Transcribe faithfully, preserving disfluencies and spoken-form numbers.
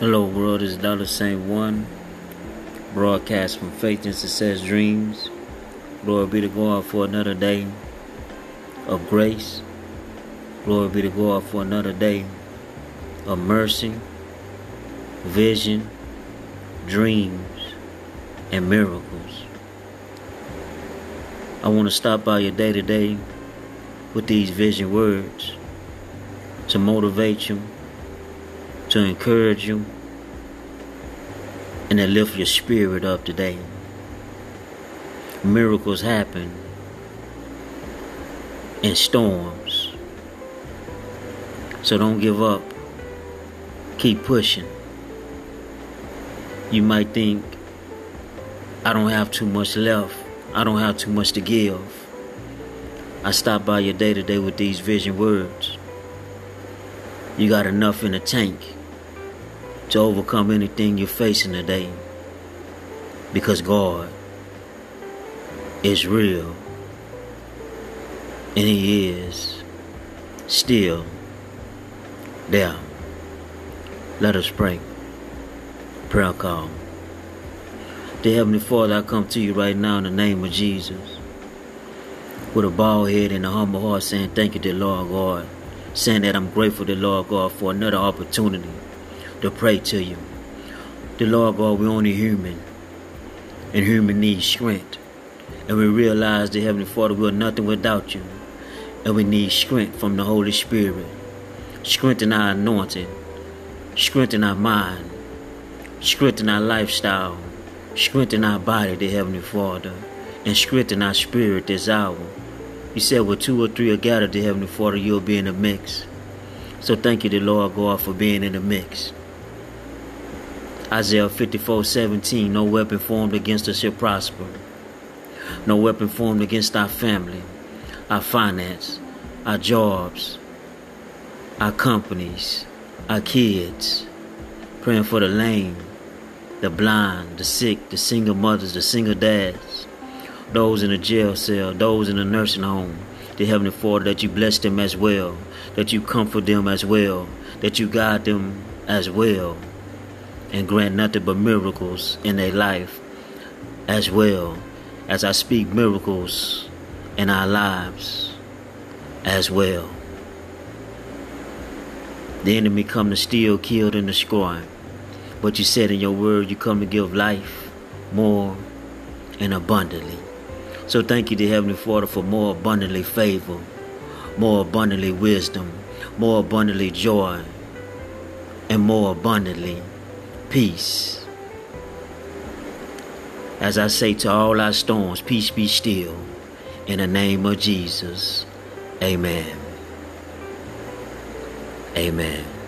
Hello world, it's Dollar Saint One, broadcast from Faith and Success Dreams. Glory be to God for another day of grace. Glory be to God for another day of mercy, vision, dreams, and miracles. I want to stop by your day to day with these vision words to motivate you, to encourage you, and to lift your spirit up today. Miracles happen in storms, so don't give up. Keep pushing. You might think, I don't have too much left, I don't have too much to give. I stop by your day to day with these vision words. You got enough in the tank to overcome anything you're facing today, because God is real and He is still there. Let us pray. Prayer call. Dear Heavenly Father, I come to you right now in the name of Jesus with a bald head and a humble heart, saying thank you, dear Lord God, saying that I'm grateful, dear Lord God, for another opportunity to pray to you. The Lord God, we're only human, and human needs strength. And we realize, the Heavenly Father, we're nothing without you, and we need strength from the Holy Spirit. Strengthen our anointing, strengthen our mind, strengthen our lifestyle, strengthen our body, the Heavenly Father, and strengthen our spirit this hour. You said where two or three are gathered, the Heavenly Father, you'll be in the mix. So thank you, the Lord God, for being in the mix. Isaiah fifty-four seventeen, no weapon formed against us shall prosper. No weapon formed against our family, our finance, our jobs, our companies, our kids. Praying for the lame, the blind, the sick, the single mothers, the single dads, those in the jail cell, those in the nursing home, the Heavenly Father, that you bless them as well, that you comfort them as well, that you guide them as well, and grant nothing but miracles in their life as well. As I speak miracles in our lives as well. The enemy come to steal, kill, and destroy, but you said in your word you come to give life more and abundantly. So thank you, the Heavenly Father, for more abundantly favor, more abundantly wisdom, more abundantly joy, and more abundantly peace. As I say to all our storms, peace be still. In the name of Jesus, amen. Amen.